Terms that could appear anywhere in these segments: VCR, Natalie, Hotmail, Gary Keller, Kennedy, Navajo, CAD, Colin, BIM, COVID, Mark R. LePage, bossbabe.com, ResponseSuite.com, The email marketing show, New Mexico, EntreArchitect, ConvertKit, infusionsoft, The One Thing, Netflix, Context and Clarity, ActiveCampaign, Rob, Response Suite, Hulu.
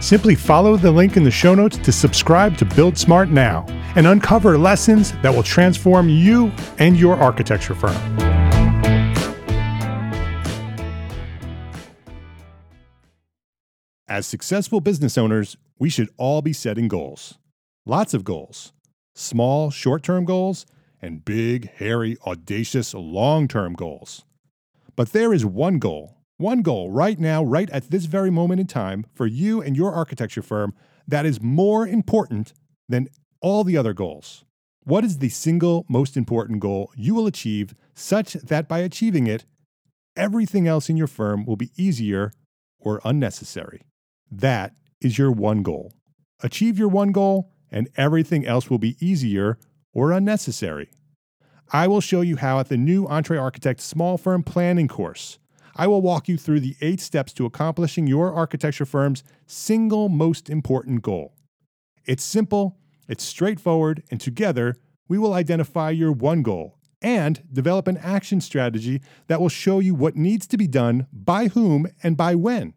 Simply follow the link in the show notes to subscribe to Build Smart now and uncover lessons that will transform you and your architecture firm. As successful business owners, we should all be setting goals. Lots of goals. Small, short-term goals and big, hairy, audacious, long-term goals. But there is one goal right now, right at this very moment in time for you and your architecture firm that is more important than all the other goals. What is the single most important goal you will achieve such that by achieving it, everything else in your firm will be easier or unnecessary? That is your one goal. Achieve your one goal and everything else will be easier or unnecessary. I will show you how at the new EntreArchitect Small Firm Planning course. I will walk you through the 8 steps to accomplishing your architecture firm's single most important goal. It's simple, it's straightforward, and together we will identify your one goal and develop an action strategy that will show you what needs to be done by whom and by when.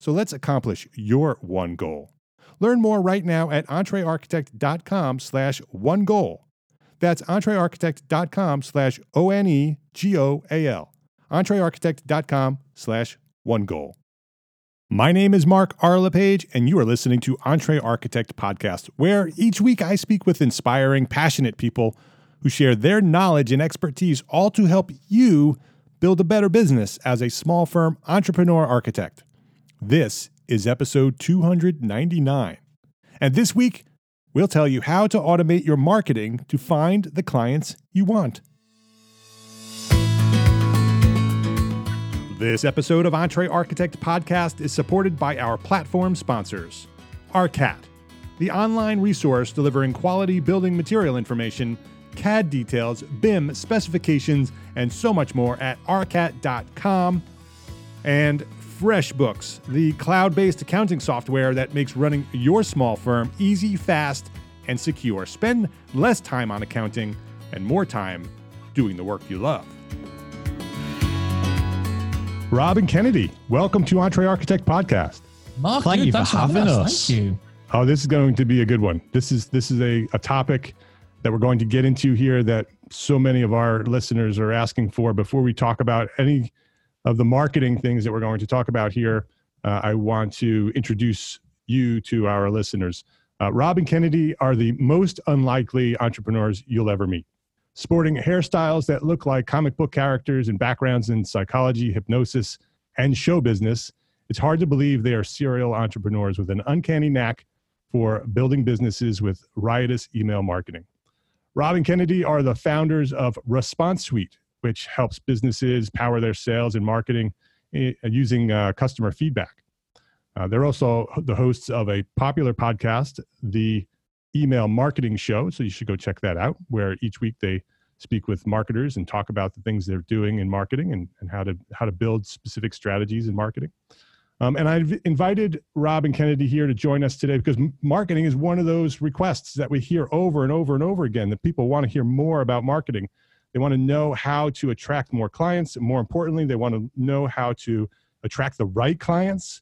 So let's accomplish your one goal. Learn more right now at entrearchitect.com/onegoal. That's entrearchitect.com/ONEGOAL. entrearchitect.com/onegoal. My name is Mark R. LePage, and you are listening to EntreArchitect Podcast, where each week I speak with inspiring, passionate people who share their knowledge and expertise, all to help you build a better business as a small firm entrepreneur architect. This is episode 299. And this week, we'll tell you how to automate your marketing to find the clients you want. This episode of EntreArchitect Podcast is supported by our platform sponsors. Arcat, the online resource delivering quality building material information, CAD details, BIM specifications, and so much more at arcat.com. And FreshBooks, the cloud-based accounting software that makes running your small firm easy, fast, and secure. Spend less time on accounting and more time doing the work you love. Rob and Kennedy, welcome to EntreArchitect Podcast. Mark, thank you for having us. Thank you. Oh, this is going to be a good one. This is a topic that we're going to get into here that so many of our listeners are asking for. Before we talk about any of the marketing things that we're going to talk about here, I want to introduce you to our listeners. Rob and Kennedy are the most unlikely entrepreneurs you'll ever meet, sporting hairstyles that look like comic book characters and backgrounds in psychology, hypnosis, and show business. It's hard to believe they are serial entrepreneurs with an uncanny knack for building businesses with riotous email marketing. Rob and Kennedy are the founders of Response Suite, which helps businesses power their sales and marketing using customer feedback. They're also the hosts of a popular podcast, The Email Marketing Show, so you should go check that out, where each week they speak with marketers and talk about the things they're doing in marketing and how to build specific strategies in marketing. And I've invited Rob and Kennedy here to join us today because marketing is one of those requests that we hear over and over and over again, that people want to hear more about marketing. They want to know how to attract more clients. And more importantly, they want to know how to attract the right clients.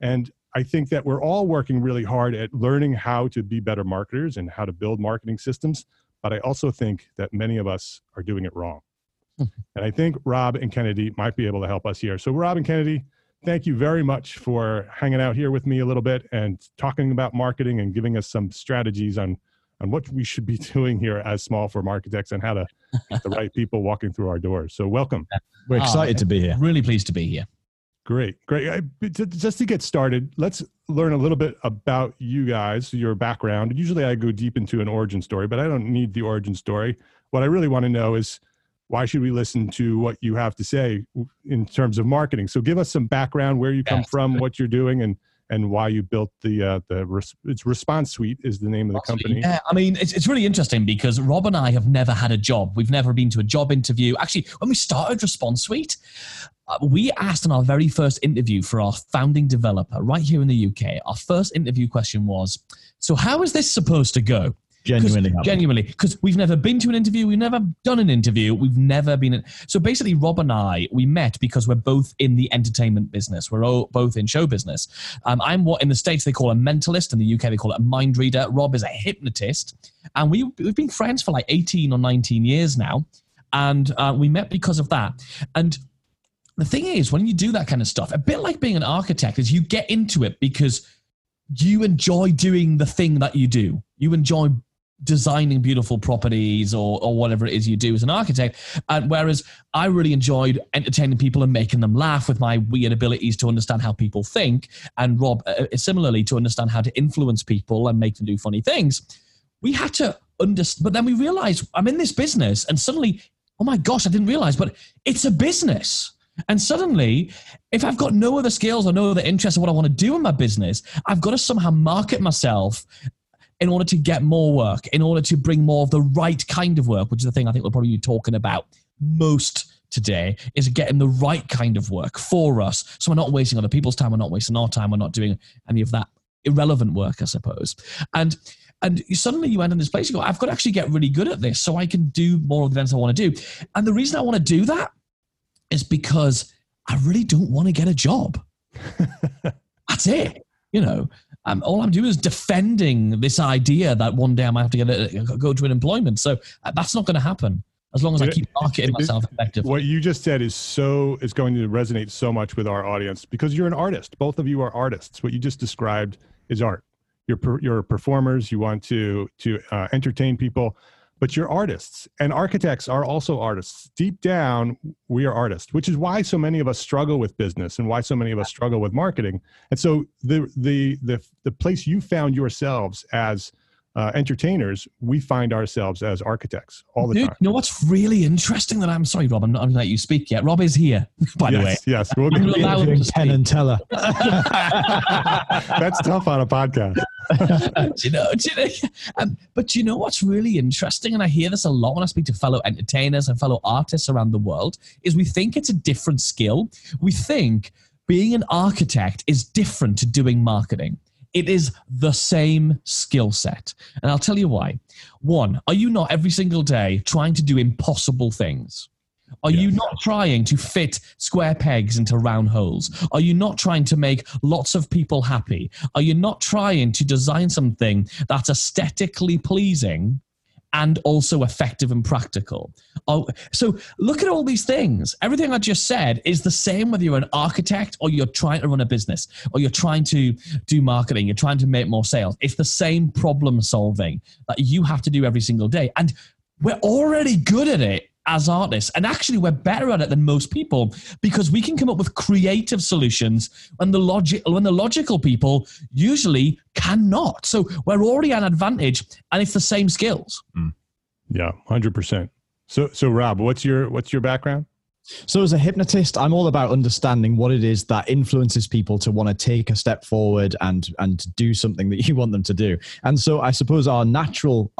And I think that we're all working really hard at learning how to be better marketers and how to build marketing systems. But I also think that many of us are doing it wrong. And I think Rob and Kennedy might be able to help us here. So Rob and Kennedy, thank you very much for hanging out here with me a little bit and talking about marketing and giving us some strategies on what we should be doing here as small firm architects and how to get the right people walking through our doors. So welcome. We're excited to be here. Really pleased to be here. Great, great. Just to get started, let's learn a little bit about you guys, your background. Usually I go deep into an origin story, but I don't need the origin story. What I really want to know is, why should we listen to what you have to say in terms of marketing? So give us some background, where you come from, what you're doing, and why you built the Response Suite is the name of the company. Yeah, I mean, it's really interesting because Rob and I have never had a job. We've never been to a job interview. Actually, when we started Response Suite, we asked in our very first interview for our founding developer right here in the UK, our first interview question was, so how is this supposed to go? Genuinely, because we've never been to an interview. We've never done an interview. We've never been in. So basically, Rob and I, we met because we're both in the entertainment business. We're both in show business. I'm what in the States they call a mentalist. In the UK, they call it a mind reader. Rob is a hypnotist. And we've been friends for like 18 or 19 years now. And we met because of that. And the thing is, when you do that kind of stuff, a bit like being an architect, is you get into it because you enjoy doing the thing that you do. You enjoy designing beautiful properties or whatever it is you do as an architect. And whereas I really enjoyed entertaining people and making them laugh with my weird abilities to understand how people think, and Rob similarly to understand how to influence people and make them do funny things. We had to understand, but then we realized I'm in this business, and suddenly, oh my gosh, I didn't realize, but it's a business. And suddenly, if I've got no other skills or no other interest in what I want to do in my business, I've got to somehow market myself in order to get more work, in order to bring more of the right kind of work, which is the thing I think we'll probably be talking about most today, is getting the right kind of work for us. So we're not wasting other people's time, we're not wasting our time, we're not doing any of that irrelevant work, I suppose. And suddenly you end in this place, you go, I've got to actually get really good at this so I can do more of the events I want to do. And the reason I want to do that is because I really don't want to get a job. That's it. You know, all I'm doing is defending this idea that one day I might have to go to an employment. So that's not going to happen as long as I keep marketing myself effectively. What you just said is going to resonate so much with our audience because you're an artist. Both of you are artists. What you just described is art. You're performers. You want to entertain people. But you're artists, and architects are also artists. Deep down, we are artists, which is why so many of us struggle with business and why so many of us struggle with marketing. And so the place you found yourselves as entertainers, we find ourselves as architects all the time. You know what's really interesting that I'm sorry, Rob, I'm not going to let you speak yet. Rob is here, by the way. Yes, we'll get Penn and Teller. That's tough on a podcast. But you know what's really interesting, and I hear this a lot when I speak to fellow entertainers and fellow artists around the world, is we think it's a different skill. We think being an architect is different to doing marketing. It is the same skill set. And I'll tell you why. One, are you not every single day trying to do impossible things? Are you not trying to fit square pegs into round holes? Are you not trying to make lots of people happy? Are you not trying to design something that's aesthetically pleasing and also effective and practical? So look at all these things. Everything I just said is the same whether you're an architect or you're trying to run a business or you're trying to do marketing, you're trying to make more sales. It's the same problem solving that you have to do every single day. And we're already good at it as artists. And actually we're better at it than most people because we can come up with creative solutions when the logical people usually cannot. So we're already at an advantage and it's the same skills. Yeah, 100%. So Rob, what's your background? So as a hypnotist, I'm all about understanding what it is that influences people to want to take a step forward and do something that you want them to do. And so I suppose our natural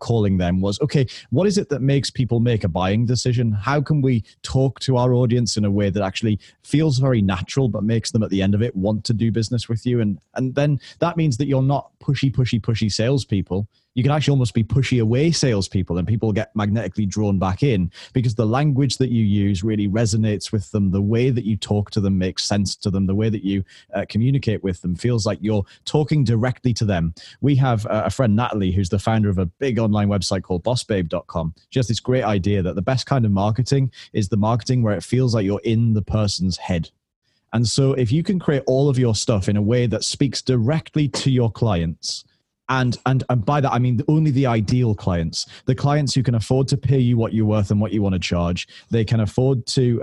calling then was, okay, what is it that makes people make a buying decision? How can we talk to our audience in a way that actually feels very natural, but makes them at the end of it want to do business with you? And then that means that you're not pushy salespeople. You can actually almost be pushy away salespeople, and people get magnetically drawn back in because the language that you use really resonates with them. The way that you talk to them makes sense to them. The way that you communicate with them feels like you're talking directly to them. We have a friend, Natalie, who's the founder of a big online website called bossbabe.com. She has this great idea that the best kind of marketing is the marketing where it feels like you're in the person's head. And so if you can create all of your stuff in a way that speaks directly to your clients, and by that, I mean only the ideal clients, the clients who can afford to pay you what you're worth and what you want to charge. They can afford to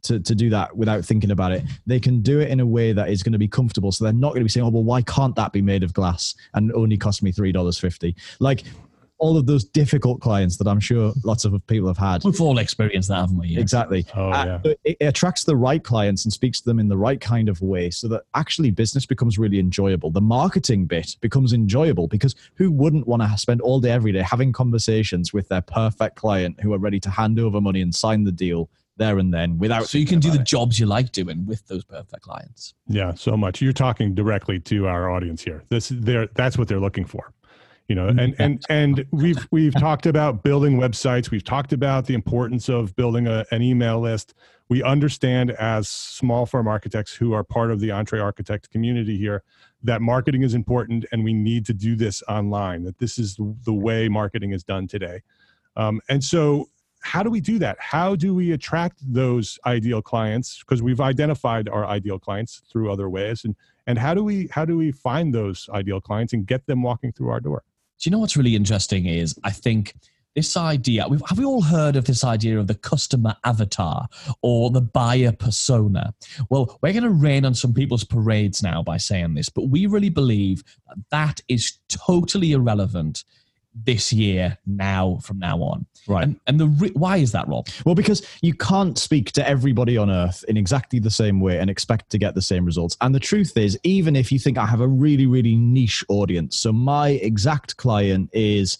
do that without thinking about it. They can do it in a way that is going to be comfortable. So they're not going to be saying, oh, well, why can't that be made of glass and only cost me $3.50? Like all of those difficult clients that I'm sure lots of people have had. We've all experienced that, haven't we? Yeah. Exactly. Oh, yeah. It attracts the right clients and speaks to them in the right kind of way so that actually business becomes really enjoyable. The marketing bit becomes enjoyable because who wouldn't want to spend all day, every day having conversations with their perfect client who are ready to hand over money and sign the deal there and then without. So you can do the jobs you like doing with those perfect clients. Yeah, so much. You're talking directly to our audience here. That's what they're looking for. You know, and we've talked about building websites. We've talked about the importance of building an email list. We understand as small firm architects who are part of the EntreArchitect community here that marketing is important and we need to do this online, that this is the way marketing is done today. And so how do we do that? How do we attract those ideal clients? Because we've identified our ideal clients through other ways. And how do we find those ideal clients and get them walking through our door? Do you know what's really interesting is I think this idea, have we all heard of this idea of the customer avatar or the buyer persona? Well, we're going to rain on some people's parades now by saying this, but we really believe that is totally irrelevant this year, from now on. Right. And why is that, Rob? Well, because you can't speak to everybody on earth in exactly the same way and expect to get the same results. And the truth is, even if you think I have a really, really niche audience, so my exact client is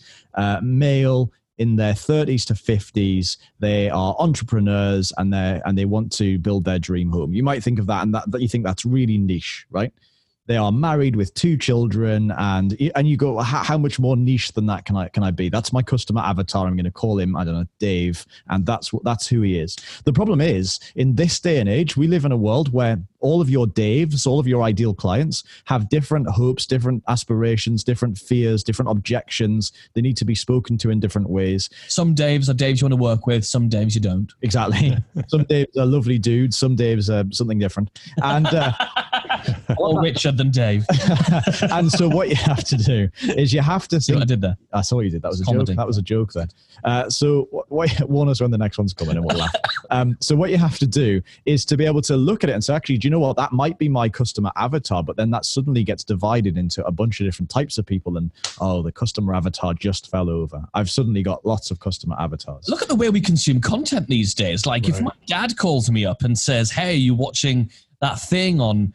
male in their 30s to 50s, they are entrepreneurs and they want to build their dream home. You might think of that and that you think that's really niche, right? They are married with 2 children and you go, how much more niche than that can I be? That's my customer avatar. I'm going to call him, I don't know, Dave. And that's who he is. The problem is in this day and age, we live in a world where all of your Daves, all of your ideal clients have different hopes, different aspirations, different fears, different objections. They need to be spoken to in different ways. Some Daves are Daves you want to work with. Some Daves you don't. Exactly. Some Daves are lovely dudes. Some Daves are something different. And, or richer than Dave. And so what you have to do is you have to see what I did there. I saw what you did. That was a comedy joke. That was a joke then. So warn us when the next one's coming and we'll laugh. So what you have to do is to be able to look at it and say, actually, do you know what? That might be my customer avatar, but then that suddenly gets divided into a bunch of different types of people. And, oh, the customer avatar just fell over. I've suddenly got lots of customer avatars. Look at the way we consume content these days. Like right. If my dad calls me up and says, hey, you watching that thing on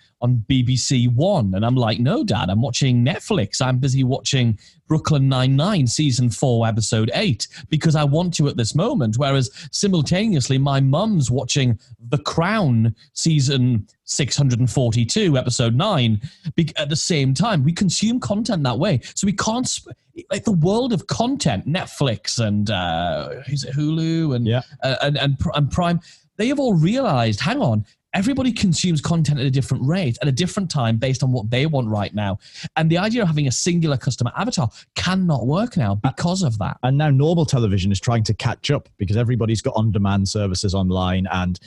BBC One. And I'm like, no, Dad, I'm watching Netflix. I'm busy watching Brooklyn Nine-Nine season 4, episode 8, because I want to at this moment. Whereas simultaneously, my mum's watching The Crown season 642, episode 9. At the same time, we consume content that way. So we can't, like the world of content, Netflix and is it Hulu and Prime, they have all realized, hang on, everybody consumes content at a different rate, at a different time, based on what they want right now. And the idea of having a singular customer avatar cannot work now because of that. And now normal television is trying to catch up because everybody's got on-demand services online. And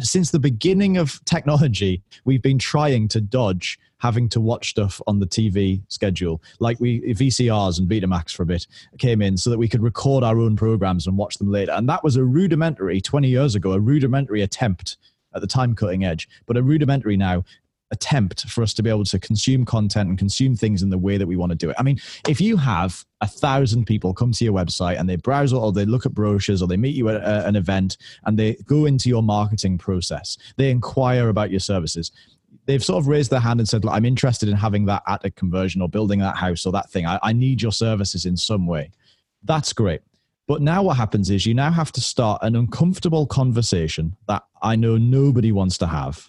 since the beginning of technology, we've been trying to dodge having to watch stuff on the TV schedule. Like VCRs and Betamax for a bit came in so that we could record our own programs and watch them later. And that was a rudimentary, 20 years ago, attempt at the time cutting edge, but a rudimentary now attempt for us to be able to consume content and consume things in the way that we want to do it. I mean, if you have 1,000 people come to your website and they browse or they look at brochures or they meet you at an event and they go into your marketing process, they inquire about your services. They've sort of raised their hand and said, look, I'm interested in having that at a conversion or building that house or that thing. I need your services in some way. That's great. But now what happens is you now have to start an uncomfortable conversation that I know nobody wants to have,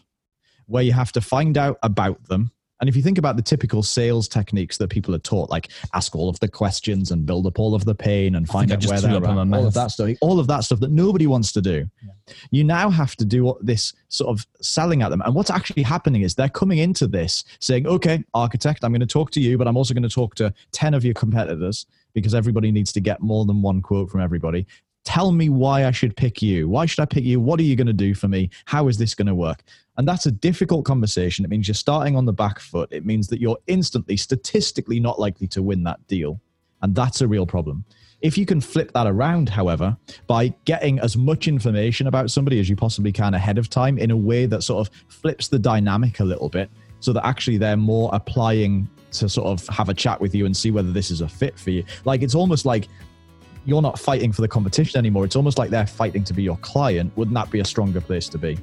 where you have to find out about them. And if you think about the typical sales techniques that people are taught, like ask all of the questions and build up all of the pain and find out where they're at, all of that stuff that nobody wants to do. Yeah. You now have to do this sort of selling at them. And what's actually happening is they're coming into this saying, okay, architect, I'm going to talk to you, but I'm also going to talk to 10 of your competitors because everybody needs to get more than one quote from everybody. Tell me why I should pick you. Why should I pick you? What are you going to do for me? How is this going to work? And that's a difficult conversation. It means you're starting on the back foot. It means that you're instantly, statistically not likely to win that deal. And that's a real problem. If you can flip that around, however, by getting as much information about somebody as you possibly can ahead of time in a way that sort of flips the dynamic a little bit so that actually they're more applying to sort of have a chat with you and see whether this is a fit for you. Like, it's almost like you're not fighting for the competition anymore. It's almost like they're fighting to be your client. Wouldn't that be a stronger place to be?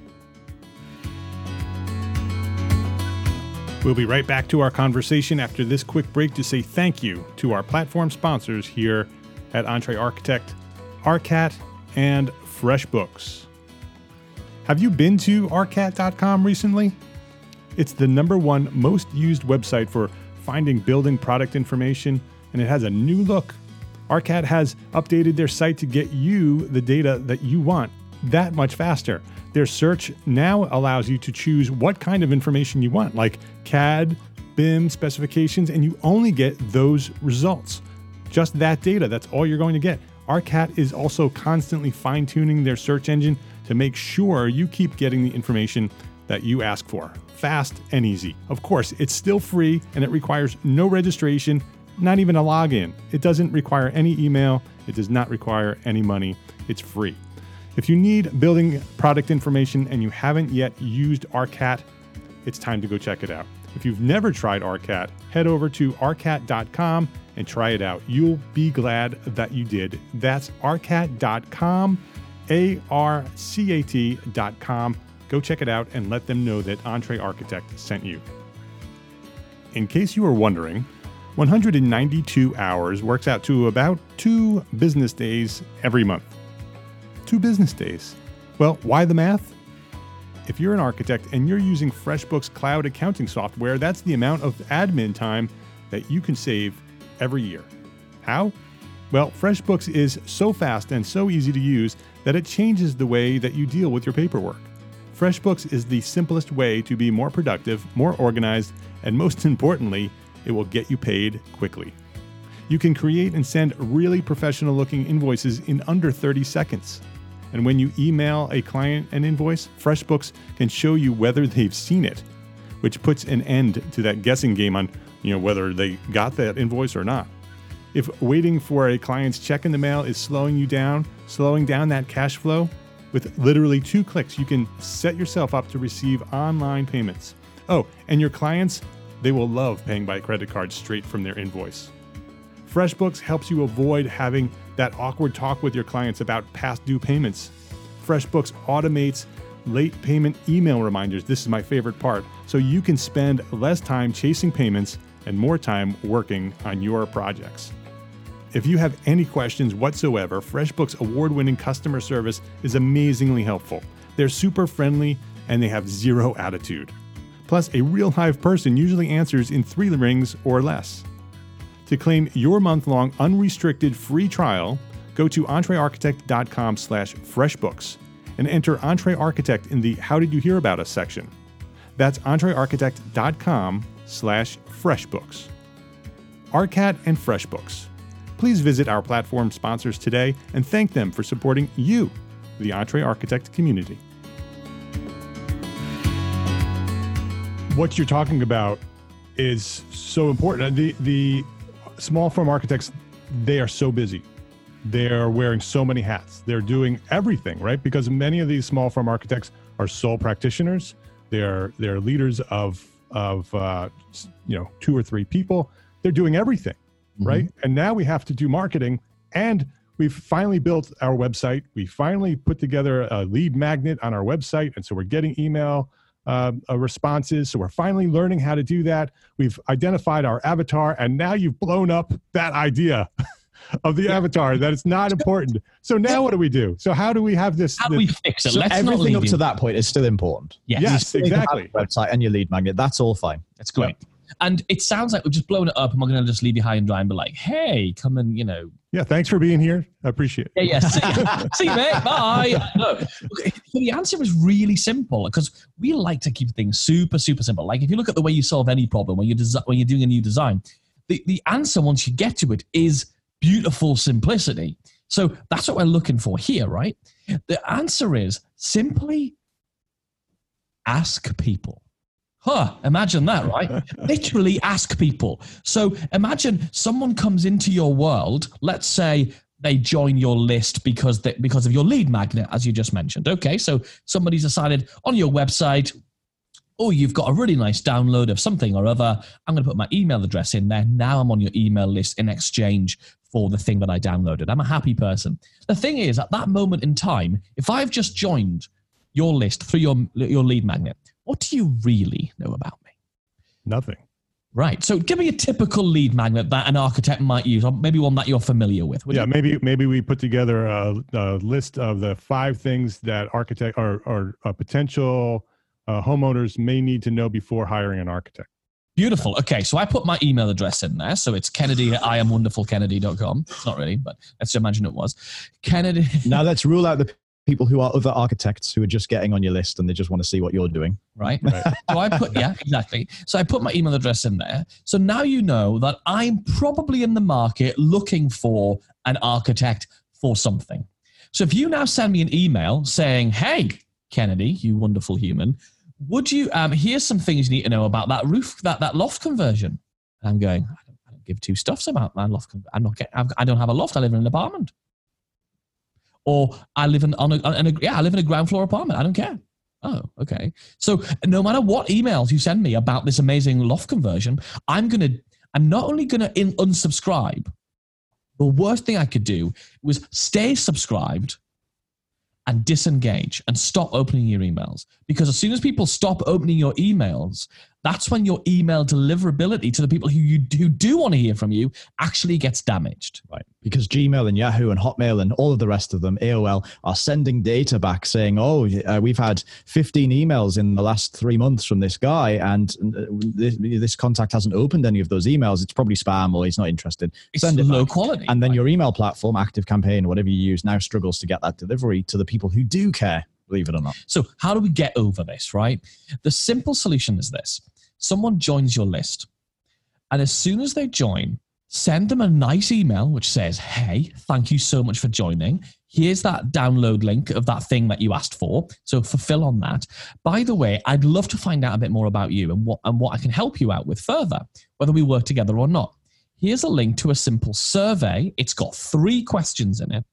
We'll be right back to our conversation after this quick break to say thank you to our platform sponsors here at EntreArchitect, Arcat, and FreshBooks. Have you been to Arcat.com recently? It's the #1 most used website for finding building product information, and it has a new look. Arcat has updated their site to get you the data that you want that much faster. Their search now allows you to choose what kind of information you want, like CAD, BIM, specifications, and you only get those results. Just that data, that's all you're going to get. Arcat is also constantly fine-tuning their search engine to make sure you keep getting the information that you ask for, fast and easy. Of course, it's still free and it requires no registration, not even a login. It doesn't require any email. It does not require any money. It's free. If you need building product information and you haven't yet used Arcat, it's time to go check it out. If you've never tried Arcat, head over to arcat.com and try it out. You'll be glad that you did. That's arcat.com, ARCAT.com. Go check it out and let them know that EntreArchitect sent you. In case you were wondering, 192 hours works out to about 2 business days every month. 2 business days. Well, why the math? If you're an architect and you're using FreshBooks cloud accounting software, that's the amount of admin time that you can save every year. How? Well, FreshBooks is so fast and so easy to use that it changes the way that you deal with your paperwork. FreshBooks is the simplest way to be more productive, more organized, and most importantly, it will get you paid quickly. You can create and send really professional-looking invoices in under 30 seconds. And when you email a client an invoice, FreshBooks can show you whether they've seen it, which puts an end to that guessing game on, whether they got that invoice or not. If waiting for a client's check in the mail is slowing you down, slowing down that cash flow, with literally 2 clicks, you can set yourself up to receive online payments. Oh, and your clients, they will love paying by credit card straight from their invoice. FreshBooks helps you avoid having that awkward talk with your clients about past due payments. FreshBooks automates late payment email reminders. This is my favorite part. So you can spend less time chasing payments and more time working on your projects. If you have any questions whatsoever, FreshBooks award-winning customer service is amazingly helpful. They're super friendly and they have zero attitude. Plus, a real live person usually answers in 3 rings or less. To claim your month-long unrestricted free trial, go to entrearchitect.com/freshbooks and enter EntreArchitect in the How Did You Hear About Us section. That's entrearchitect.com/freshbooks. Arcat and FreshBooks. Please visit our platform sponsors today and thank them for supporting you, the EntreArchitect community. What you're talking about is so important. The small firm architects, they are so busy. They're wearing so many hats. They're doing everything, right? Because many of these small firm architects are sole practitioners. They're leaders of of, two or three people. They're doing everything, mm-hmm. right? And now we have to do marketing, and we've finally built our website. We finally put together a lead magnet on our website, and so we're getting email responses. So we're finally learning how to do that. We've identified our avatar, and now you've blown up that idea of the avatar, that it's not important. So now what do we do? So how do we have this? How do we fix it? So everything up to that point is still important. Yes, exactly. Website and your lead magnet, that's all fine. That's great. Yep. And it sounds like we've just blown it up and we're going to just leave you high and dry and be like, hey, come and, Yeah, thanks for being here. I appreciate it. Yeah, see you, mate. Bye. No. The answer is really simple, because we like to keep things super, super simple. Like if you look at the way you solve any problem when you're doing a new design, the answer once you get to it is beautiful simplicity. So that's what we're looking for here, right? The answer is simply ask people. Huh, imagine that, right? Literally ask people. So imagine someone comes into your world. Let's say they join your list because of your lead magnet, as you just mentioned. Okay, so somebody's decided on your website, oh, you've got a really nice download of something or other. I'm going to put my email address in there. Now I'm on your email list in exchange for the thing that I downloaded. I'm a happy person. The thing is, at that moment in time, if I've just joined your list through your lead magnet, what do you really know about me? Nothing. Right. So give me a typical lead magnet that an architect might use, or maybe one that you're familiar with. Yeah, maybe we put together a list of the 5 things that architect or potential homeowners may need to know before hiring an architect. Beautiful. Okay, so I put my email address in there. So it's Kennedy at iamwonderfulkennedy.com. It's not really, but let's imagine it was. Kennedy. Now let's rule out the people who are other architects who are just getting on your list and they just want to see what you're doing. Right. So I put, yeah, exactly. So I put my email address in there. So now you know that I'm probably in the market looking for an architect for something. So if you now send me an email saying, hey, Kennedy, you wonderful human, would you, here's some things you need to know about that roof, that loft conversion. And I'm going, I don't give two stuffs about my loft. I don't have a loft. I live in an apartment. Or I live in a ground floor apartment. I don't care. Oh, okay. So no matter what emails you send me about this amazing loft conversion, I'm not only gonna unsubscribe. The worst thing I could do was stay subscribed and disengage and stop opening your emails, because as soon as people stop opening your emails, that's when your email deliverability to the people who do want to hear from you actually gets damaged. Right. Because Gmail and Yahoo and Hotmail and all of the rest of them, AOL, are sending data back saying, we've had 15 emails in the last 3 months from this guy, and this contact hasn't opened any of those emails. It's probably spam, or he's not interested. Send it low quality. And then your email platform, ActiveCampaign, whatever you use, now struggles to get that delivery to the people who do care, believe it or not. So how do we get over this, right? The simple solution is this. Someone joins your list, and as soon as they join, send them a nice email which says, hey, thank you so much for joining. Here's that download link of that thing that you asked for. So fulfill on that. By the way, I'd love to find out a bit more about you and what I can help you out with further, whether we work together or not. Here's a link to a simple survey. It's got 3 questions in it.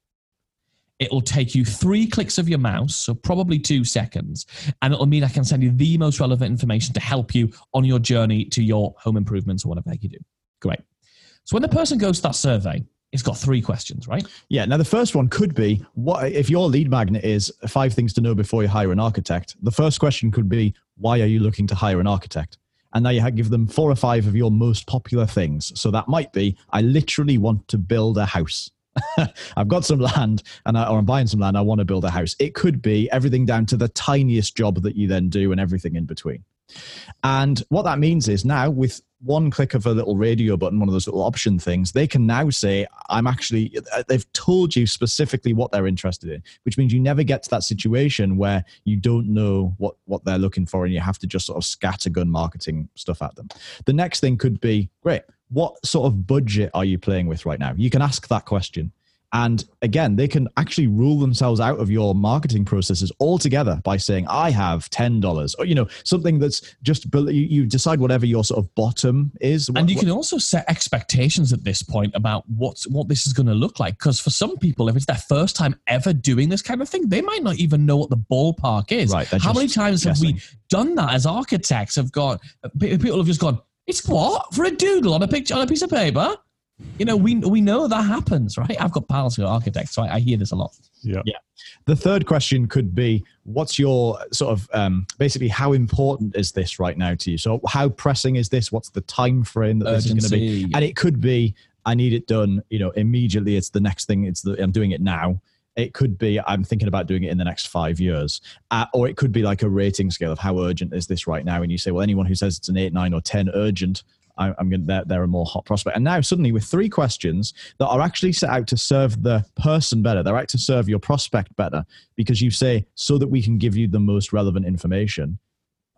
It'll take you 3 clicks of your mouse, so probably 2 seconds, and it'll mean I can send you the most relevant information to help you on your journey to your home improvements or whatever you do. Great. So when the person goes to that survey, it's got 3 questions, right? Yeah. Now, the first one could be, what if your lead magnet is 5 things to know before you hire an architect? The first question could be, why are you looking to hire an architect? And now you give them 4 or 5 of your most popular things. So that might be, I literally want to build a house. I've got some land, or I'm buying some land. I want to build a house. It could be everything down to the tiniest job that you then do and everything in between. And what that means is, now with one click of a little radio button, one of those little option things, they can now say, they've told you specifically what they're interested in, which means you never get to that situation where you don't know what they're looking for and you have to just sort of scattergun marketing stuff at them. The next thing could be, great, what sort of budget are you playing with right now? You can ask that question. And again, they can actually rule themselves out of your marketing processes altogether by saying, I have $10 or, you know, something that's just, you decide whatever your sort of bottom is. And you can also set expectations at this point about what this is going to look like. Because for some people, if it's their first time ever doing this kind of thing, they might not even know what the ballpark is. Right, how many times have we done that as architects? People have just gone, it's what? For a doodle on a picture, on a piece of paper? You know, we know that happens, right? I've got pals who are architects, so I hear this a lot. Yeah. The third question could be, what's your sort of, basically, how important is this right now to you? So how pressing is this? What's the time frame that this is going to be? And it could be, I need it done, you know, immediately. It's the next thing. I'm doing it now. It could be, I'm thinking about doing it in the next 5 years. Or it could be like a rating scale of how urgent is this right now? And you say, well, anyone who says it's an 8, 9, or 10 urgent, they're a more hot prospect. And now suddenly with 3 questions that are actually set out to serve the person better. They're out to serve your prospect better, because you say, so that we can give you the most relevant information,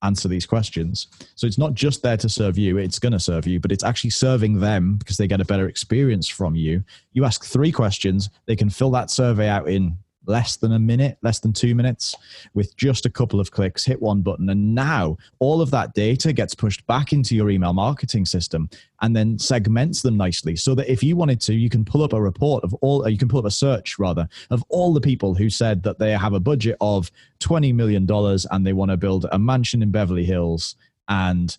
answer these questions. So it's not just there to serve you, it's going to serve you, but it's actually serving them because they get a better experience from you. You ask 3 questions, they can fill that survey out in less than a minute, less than 2 minutes, with just a couple of clicks, hit one button. And now all of that data gets pushed back into your email marketing system and then segments them nicely, so that if you wanted to, you can pull up a report of all, you can pull up a search rather, of all the people who said that they have a budget of $20 million and they want to build a mansion in Beverly Hills. And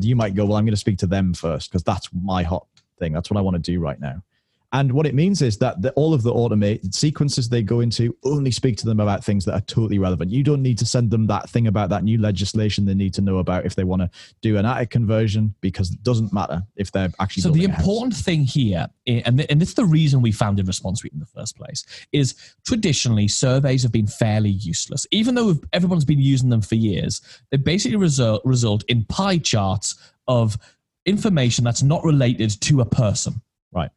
you might go, well, I'm going to speak to them first because that's my hot thing. That's what I want to do right now. And what it means is that all of the automated sequences they go into only speak to them about things that are totally relevant. You don't need to send them that thing about that new legislation they need to know about if they want to do an attic conversion, because it doesn't matter if they're actually building a house. So the important thing here, and it's the reason we founded Response Suite in the first place, is traditionally surveys have been fairly useless. Even though everyone's been using them for years, they basically result in pie charts of information that's not related to a person. Right.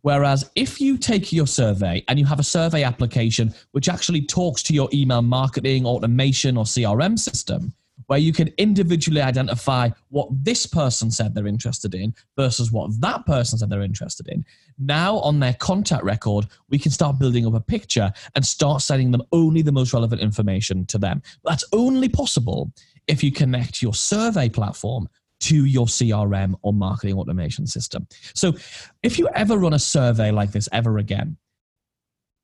Whereas if you take your survey and you have a survey application which actually talks to your email marketing, automation, or CRM system, where you can individually identify what this person said they're interested in versus what that person said they're interested in, now on their contact record, we can start building up a picture and start sending them only the most relevant information to them. That's only possible if you connect your survey platform to your CRM or marketing automation system. So if you ever run a survey like this ever again,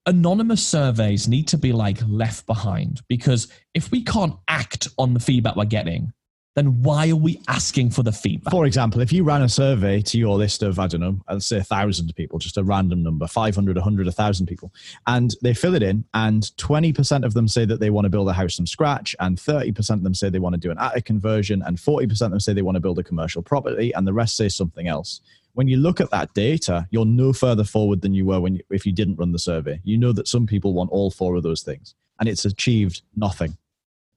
anonymous surveys need to be like left behind, because if we can't act on the feedback we're getting, then why are we asking for the feedback? For example, if you ran a survey to your list of, I don't know, let's say 1,000 people, just a random number, 500, 100, 1,000 people, and they fill it in, and 20% of them say that they want to build a house from scratch, and 30% of them say they want to do an attic conversion, and 40% of them say they want to build a commercial property, and the rest say something else. When you look at that data, you're no further forward than you were if you didn't run the survey. You know that some people want all 4 of those things, and it's achieved nothing.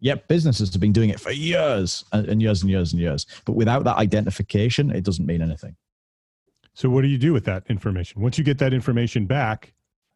Yep, businesses have been doing it for years and years and years and years. But without that identification, it doesn't mean anything. So what do you do with that information? Once you get that information back,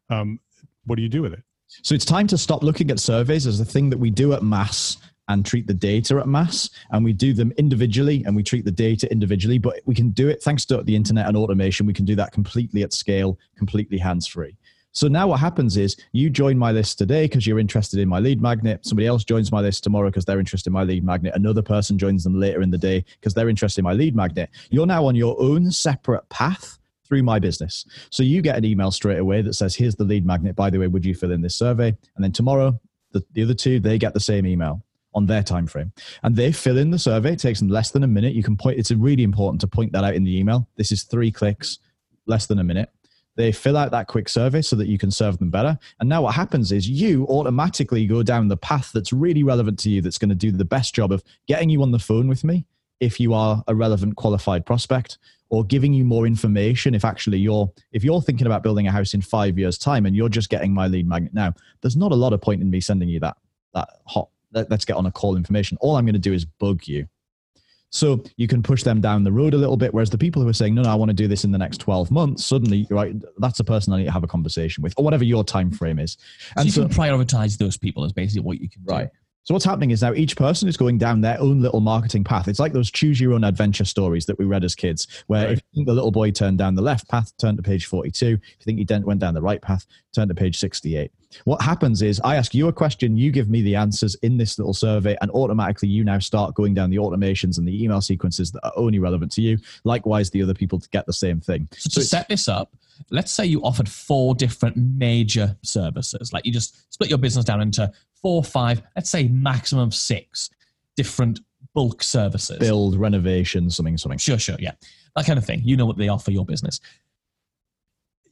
what do you do with it? So it's time to stop looking at surveys as the thing that we do at mass and treat the data at mass. And we do them individually and we treat the data individually. But we can do it, thanks to the internet and automation, we can do that completely at scale, completely hands-free. So now what happens is you join my list today because you're interested in my lead magnet. Somebody else joins my list tomorrow because they're interested in my lead magnet. Another person joins them later in the day because they're interested in my lead magnet. You're now on your own separate path through my business. So you get an email straight away that says, here's the lead magnet. By the way, would you fill in this survey? And then tomorrow, the other two, they get the same email on their time frame. And they fill in the survey. It takes them less than a minute. You can point, it's really important to point that out in the email. This is 3 clicks, less than a minute. They fill out that quick survey so that you can serve them better. And now what happens is you automatically go down the path that's really relevant to you, that's going to do the best job of getting you on the phone with me if you are a relevant qualified prospect, or giving you more information if actually if you're thinking about building a house in 5 years' time and you're just getting my lead magnet now, there's not a lot of point in me sending you let's get on a call information. All I'm going to do is bug you. So you can push them down the road a little bit, whereas the people who are saying, no, I want to do this in the next 12 months, suddenly, right, that's the person I need to have a conversation with, or whatever your time frame is. And so you can prioritize those people is basically what you can do. Right. So what's happening is now each person is going down their own little marketing path. It's like those choose your own adventure stories that we read as kids, where if you think the little boy turned down the left path, turn to page 42. If you think he went down the right path, turn to page 68. What happens is I ask you a question, you give me the answers in this little survey, and automatically you now start going down the automations and the email sequences that are only relevant to you. Likewise, the other people to get the same thing. So to set this up, let's say you offered 4 different major services. Like you just split your business down into 4 or 5, let's say maximum 6 different bulk services. Build, renovation, something. Sure, yeah. That kind of thing. You know what they offer your business.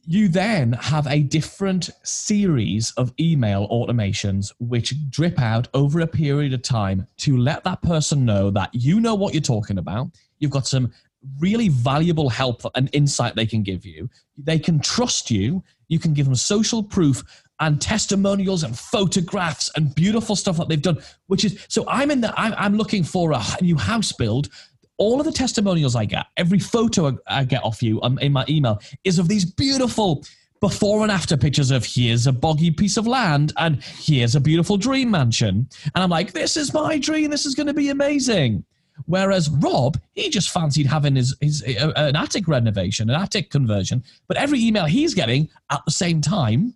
You then have a different series of email automations which drip out over a period of time to let that person know that you know what you're talking about. You've got some really valuable help and insight they can give you. They can trust you. You can give them social proof and testimonials and photographs and beautiful stuff that they've done, which is, so I'm looking for a new house build. All of the testimonials I get, every photo I get off you in my email is of these beautiful before and after pictures of here's a boggy piece of land and here's a beautiful dream mansion. And I'm like, this is my dream. This is going to be amazing. Whereas Rob, he just fancied having an attic renovation, an attic conversion. But every email he's getting at the same time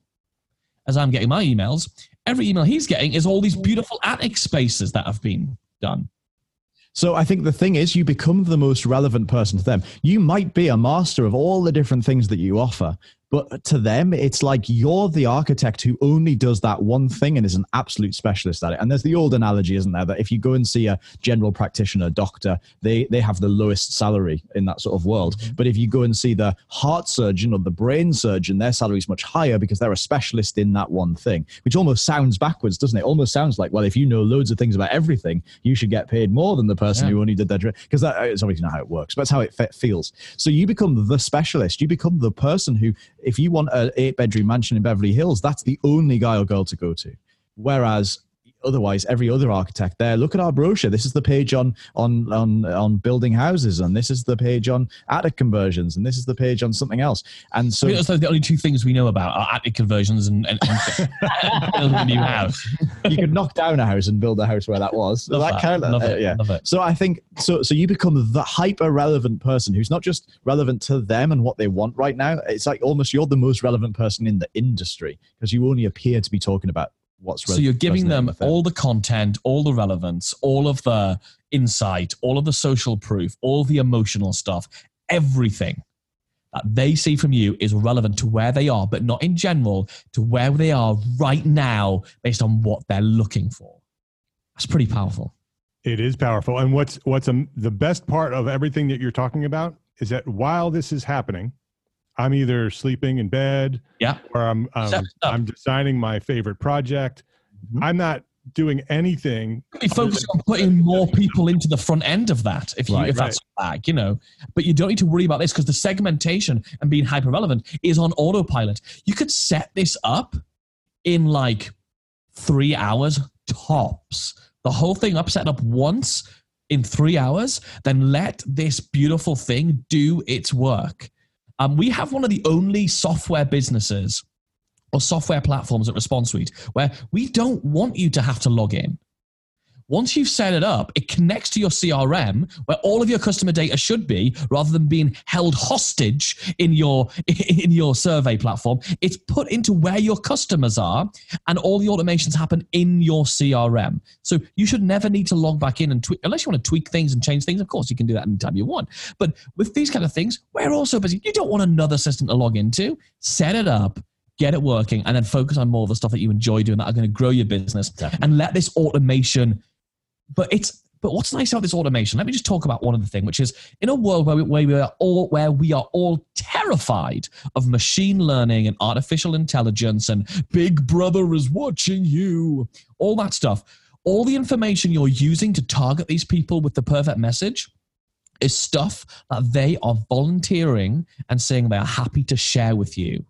as I'm getting my emails, every email he's getting is all these beautiful attic spaces that have been done. So I think the thing is you become the most relevant person to them. You might be a master of all the different things that you offer, but to them, it's like you're the architect who only does that one thing and is an absolute specialist at it. And there's the old analogy, isn't there, that if you go and see a general practitioner, doctor, they have the lowest salary in that sort of world. But if you go and see the heart surgeon or the brain surgeon, their salary is much higher because they're a specialist in that one thing, which almost sounds backwards, doesn't it? Almost sounds like, well, if you know loads of things about everything, you should get paid more than the person who only did their dream. Because that's obviously not how it works, but that's how it feels. So you become the specialist. You become the person who... If you want an 8-bedroom mansion in Beverly Hills, that's the only guy or girl to go to. Whereas otherwise, every other architect there, look at our brochure. This is the page on building houses, and this is the page on attic conversions, and this is the page on something else. And so it's like the only two things we know about are attic conversions and building a new house. You could knock down a house and build a house where that was. Love it. So I think so you become the hyper relevant person who's not just relevant to them and what they want right now. It's like almost you're the most relevant person in the industry because you only appear to be talking about what's relevant. So you're giving them all the content, all the relevance, all of the insight, all of the social proof, all the emotional stuff, everything that they see from you is relevant to where they are, but not in general, to where they are right now based on what they're looking for. That's pretty powerful. It is powerful. And what's the best part of everything that you're talking about is that while this is happening, I'm either sleeping in bed or I'm designing my favorite project. I'm not doing anything. You could be focused on putting more people into the front end of that if that's a flag, you know. But you don't need to worry about this because the segmentation and being hyper relevant is on autopilot. You could set this up in like 3 hours tops. The whole thing up, set up once in 3 hours, then let this beautiful thing do its work. We have one of the only software businesses or software platforms at Response Suite where we don't want you to have to log in. Once you've set it up, it connects to your CRM where all of your customer data should be, rather than being held hostage in your survey platform. It's put into where your customers are and all the automations happen in your CRM. So you should never need to log back in and tweak, unless you want to tweak things and change things. Of course, you can do that anytime you want. But with these kind of things, we're also busy. You don't want another system to log into. Set it up. Get it working and then focus on more of the stuff that you enjoy doing that are going to grow your business. Definitely. And let this automation... But what's nice about this automation? Let me just talk about one other thing, which is in a world where we are all terrified of machine learning and artificial intelligence and Big Brother is watching you, all that stuff. All the information you're using to target these people with the perfect message is stuff that they are volunteering and saying they are happy to share with you.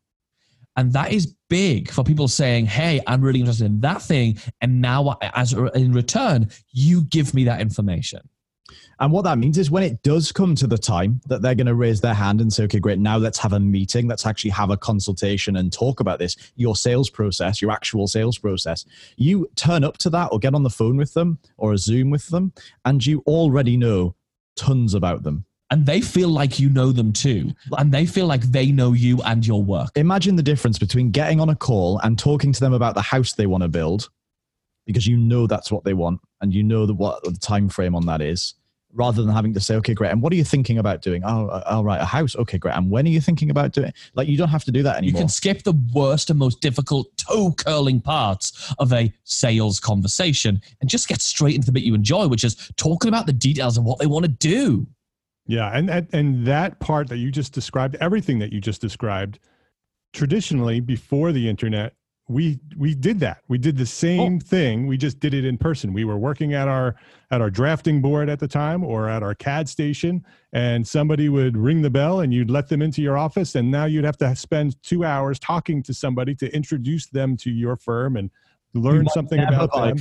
And that is big for people saying, hey, I'm really interested in that thing. And now as in return, you give me that information. And what that means is when it does come to the time that they're going to raise their hand and say, okay, great, now let's have a meeting. Let's actually have a consultation and talk about this, your sales process, your actual sales process. You turn up to that or get on the phone with them or a Zoom with them, and you already know tons about them. And they feel like you know them too. And they feel like they know you and your work. Imagine the difference between getting on a call and talking to them about the house they want to build, because you know that's what they want and you know what the time frame on that is, rather than having to say, okay, great, and what are you thinking about doing? Oh, all right, a house. Okay, great. And when are you thinking about doing it? Like, you don't have to do that anymore. You can skip the worst and most difficult toe-curling parts of a sales conversation and just get straight into the bit you enjoy, which is talking about the details of what they want to do. Yeah, and that part that you just described, everything that you just described, traditionally before the internet, we did that. We did the same thing. We just did it in person. We were working at our drafting board at the time, or at our CAD station, and somebody would ring the bell and you'd let them into your office, and now you'd have to spend 2 hours talking to somebody to introduce them to your firm and learn something about them.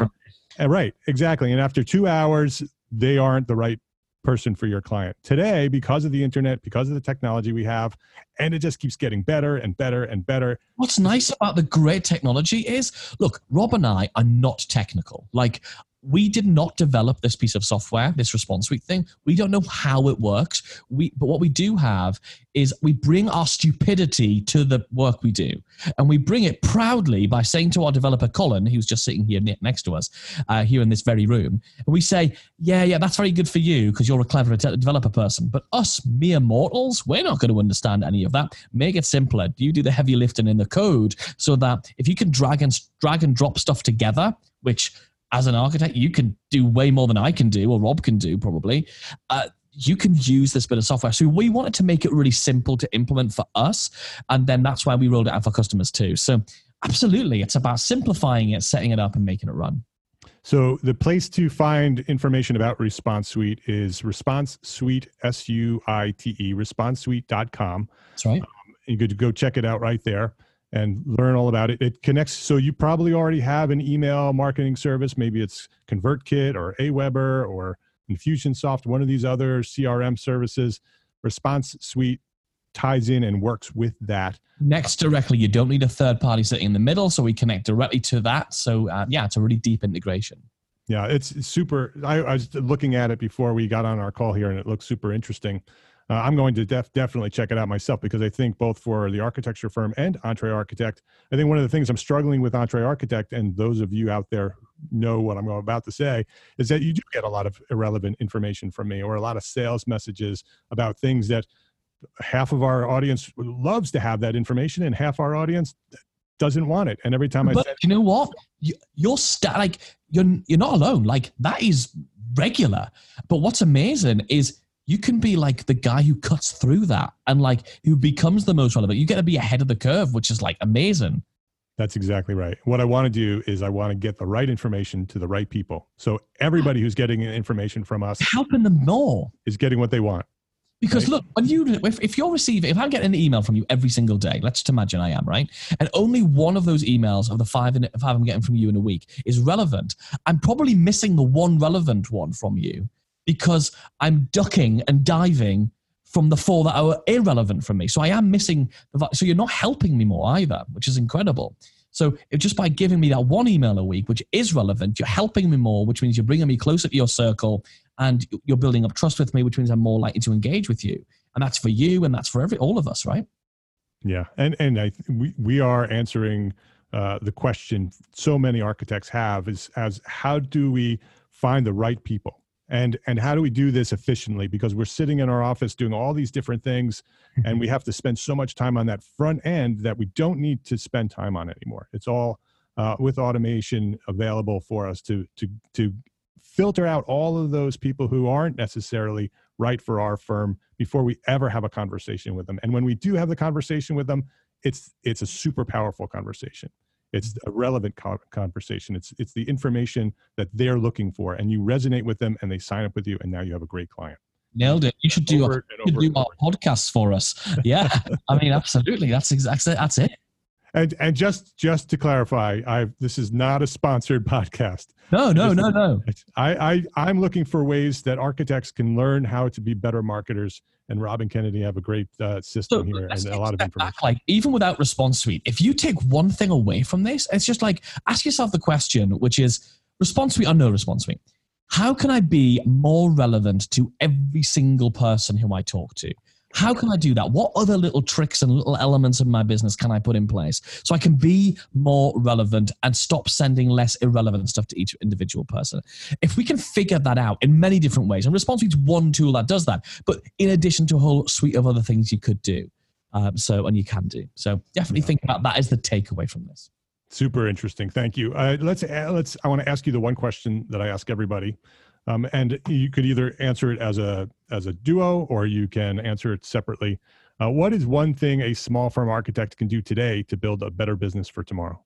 Right, exactly. And after 2 hours, they aren't the right person for your client. Today, because of the internet, because of the technology we have, and it just keeps getting better and better and better. What's nice about the great technology is, look, Rob and I are not technical. Like, we did not develop this piece of software, this Response Suite thing. We don't know how it works. But what we do have is we bring our stupidity to the work we do. And we bring it proudly by saying to our developer, Colin, who's just sitting here next to us, here in this very room, and we say, yeah, that's very good for you because you're a clever developer person. But us mere mortals, we're not going to understand any of that. Make it simpler. You do the heavy lifting in the code so that if you can drag and drop stuff together, which, as an architect, you can do way more than I can do, or Rob can do probably. You can use this bit of software. So we wanted to make it really simple to implement for us. And then that's why we rolled it out for customers too. So absolutely, it's about simplifying it, setting it up, and making it run. So the place to find information about Response Suite is Response Suite, S-U-I-T-E, ResponseSuite.com. That's right. You could go check it out right there and learn all about it. It connects, so you probably already have an email marketing service. Maybe it's ConvertKit or aweber or infusionsoft, one of these other CRM services. Response Suite ties in and works with that. Next directly, you don't need a third party sitting in the middle, so we connect directly to that. So yeah, it's a really deep integration. Yeah, it's super, I was looking at it before we got on our call here and it looks super interesting. I'm going to definitely check it out myself, because I think both for the architecture firm and EntreArchitect, I think one of the things I'm struggling with EntreArchitect, and those of you out there know what I'm about to say, is that you do get a lot of irrelevant information from me, or a lot of sales messages about things that half of our audience loves to have that information and half our audience doesn't want it. And every time I say, you know what, you're not alone. Like, that is regular. But what's amazing is, you can be like the guy who cuts through that and like who becomes the most relevant. You get to be ahead of the curve, which is like amazing. That's exactly right. What I want to do is I want to get the right information to the right people. So everybody who's getting information from us, helping them more, is getting what they want. Because right? Look, when if you're receiving, if I'm getting an email from you every single day, let's just imagine I am, right? And only one of those emails of the five I'm getting from you in a week is relevant. I'm probably missing the one relevant one from you, because I'm ducking and diving from the four that are irrelevant from me. So I am missing, so you're not helping me more either, which is incredible. So just by giving me that one email a week, which is relevant, you're helping me more, which means you're bringing me closer to your circle and you're building up trust with me, which means I'm more likely to engage with you. And that's for you and that's for all of us, right? Yeah, and we are answering the question so many architects have is how do we find the right people? And how do we do this efficiently? Because we're sitting in our office doing all these different things, and we have to spend so much time on that front end that we don't need to spend time on anymore. It's all with automation available for us to filter out all of those people who aren't necessarily right for our firm before we ever have a conversation with them. And when we do have the conversation with them, it's a super powerful conversation. It's a relevant conversation. It's the information that they're looking for, and you resonate with them and they sign up with you, and now you have a great client. Nailed it. You should do our podcasts for us. Yeah. I mean, absolutely. That's it. And just to clarify, this is not a sponsored podcast. No. I'm looking for ways that architects can learn how to be better marketers. And Rob and Kennedy have a great system here and a lot of information. Like, even without Response Suite, if you take one thing away from this, it's just like, ask yourself the question, which is Response Suite or no Response Suite. How can I be more relevant to every single person who I talk to? How can I do that? What other little tricks and little elements of my business can I put in place so I can be more relevant and stop sending less irrelevant stuff to each individual person? If we can figure that out in many different ways, and Response Suite's one tool that does that, but in addition to a whole suite of other things you could do, and you can do. So definitely think about that as the takeaway from this. Super interesting. Thank you. I want to ask you the one question that I ask everybody. And you could either answer it as a duo, or you can answer it separately. What is one thing a small firm architect can do today to build a better business for tomorrow?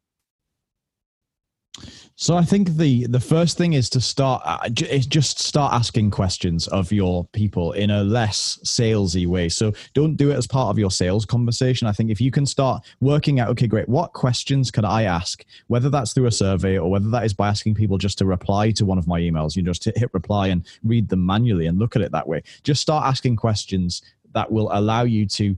So I think the first thing is to start asking questions of your people in a less salesy way. So don't do it as part of your sales conversation. I think if you can start working out, okay, great, what questions could I ask? Whether that's through a survey or whether that is by asking people just to reply to one of my emails, you just hit reply and read them manually and look at it that way. Just start asking questions that will allow you to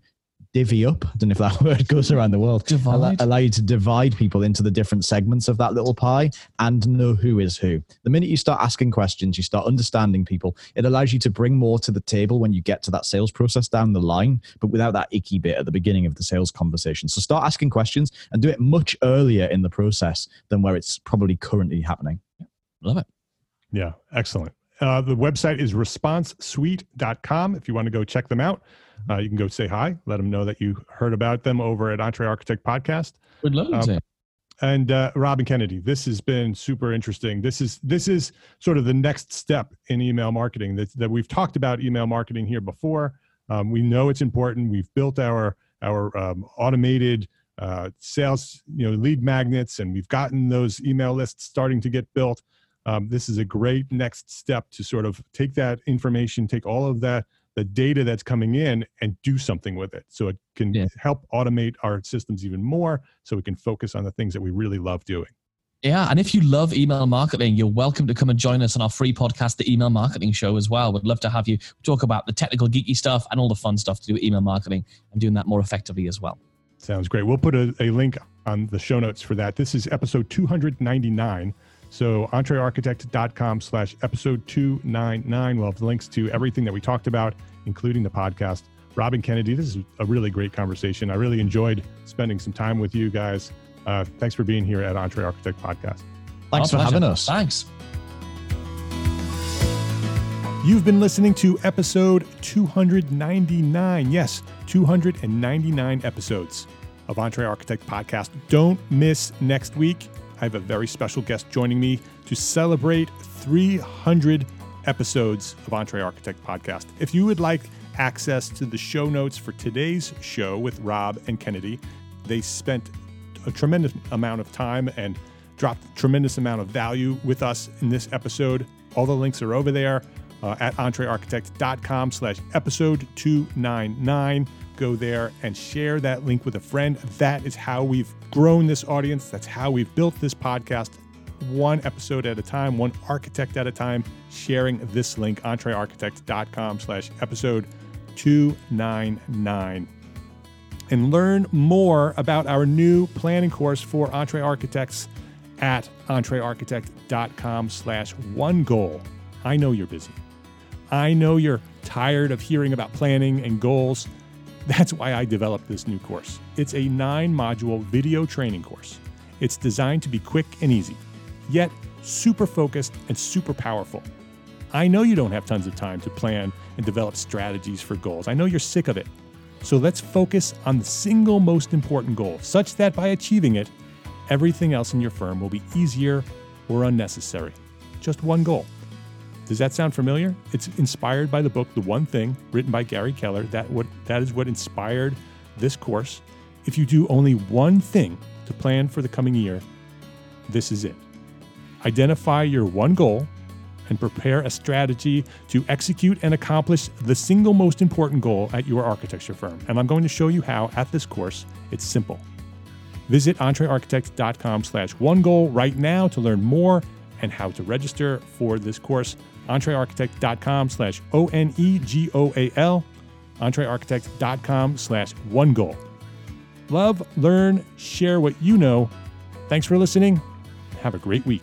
divvy up. I don't know if that word goes around the world. Allow you to divide people into the different segments of that little pie and know who is who. The minute you start asking questions, you start understanding people. It allows you to bring more to the table when you get to that sales process down the line, but without that icky bit at the beginning of the sales conversation. So start asking questions and do it much earlier in the process than where it's probably currently happening. Love it. Yeah, excellent. The website is ResponseSuite.com. If you want to go check them out, you can go say hi, let them know that you heard about them over at EntreArchitect Podcast. Would love to. And Rob and Kennedy, this has been super interesting. This is sort of the next step in email marketing that we've talked about email marketing here before. We know it's important. We've built our automated sales, lead magnets, and we've gotten those email lists starting to get built. This is a great next step to sort of take that information, take all of that, the data that's coming in, and do something with it. So it can help automate our systems even more so we can focus on the things that we really love doing. Yeah. And if you love email marketing, you're welcome to come and join us on our free podcast, The Email Marketing Show, as well. We'd love to have you talk about the technical geeky stuff and all the fun stuff to do with email marketing and doing that more effectively as well. Sounds great. We'll put a link on the show notes for that. This is episode 299. So entrearchitect.com/episode 299. We'll have links to everything that we talked about, including the podcast. Rob and Kennedy, this is a really great conversation. I really enjoyed spending some time with you guys. Thanks for being here at EntreArchitect Podcast. Thanks for having us. Thanks. You've been listening to episode 299. Yes, 299 episodes of EntreArchitect Podcast. Don't miss next week. I have a very special guest joining me to celebrate 300 episodes of EntreArchitect Podcast. If you would like access to the show notes for today's show with Rob and Kennedy, they spent a tremendous amount of time and dropped a tremendous amount of value with us in this episode. All the links are over there at entrearchitect.com/episode 299. Go there and share that link with a friend. That is how we've grown this audience. That's how we've built this podcast, one episode at a time, one architect at a time, sharing this link, entrearchitect.com/episode 299. And learn more about our new planning course for Entre Architects at entrearchitect.com/one goal. I know you're busy. I know you're tired of hearing about planning and goals. That's why I developed this new course. It's a 9-module video training course. It's designed to be quick and easy, yet super focused and super powerful. I know you don't have tons of time to plan and develop strategies for goals. I know you're sick of it. So let's focus on the single most important goal, such that by achieving it, everything else in your firm will be easier or unnecessary. Just one goal. Does that sound familiar? It's inspired by the book, The One Thing, written by Gary Keller. That is what inspired this course. If you do only one thing to plan for the coming year, this is it. Identify your one goal and prepare a strategy to execute and accomplish the single most important goal at your architecture firm. And I'm going to show you how at this course. It's simple. Visit EntreArchitect.com/onegoal right now to learn more and how to register for this course. EntreArchitect.com/onegoal. EntreArchitect.com/onegoal. Love, learn, share what you know. Thanks for listening. Have a great week.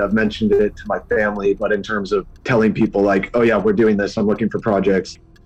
I've mentioned it to my family, but in terms of telling people like, oh yeah, we're doing this, I'm looking for projects.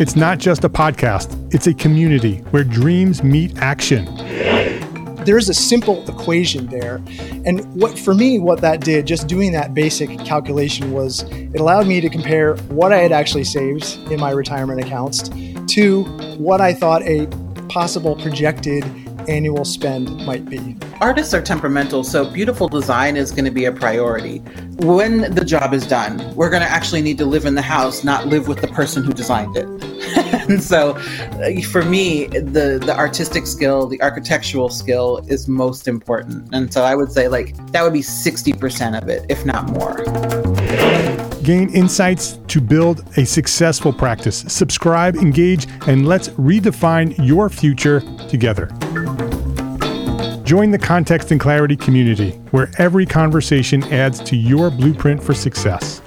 It's not just a podcast, it's a community where dreams meet action. There is a simple equation there. And for me, what that did, just doing that basic calculation, was it allowed me to compare what I had actually saved in my retirement accounts to what I thought a possible projected annual spend might be. Artists are temperamental, so beautiful design is going to be a priority. When the job is done, we're going to actually need to live in the house, not live with the person who designed it. And so for me, the artistic skill, the architectural skill is most important. And so I would say like that would be 60% of it, if not more. Gain insights to build a successful practice. Subscribe, engage, and let's redefine your future together. Join the Context and Clarity community, where every conversation adds to your blueprint for success.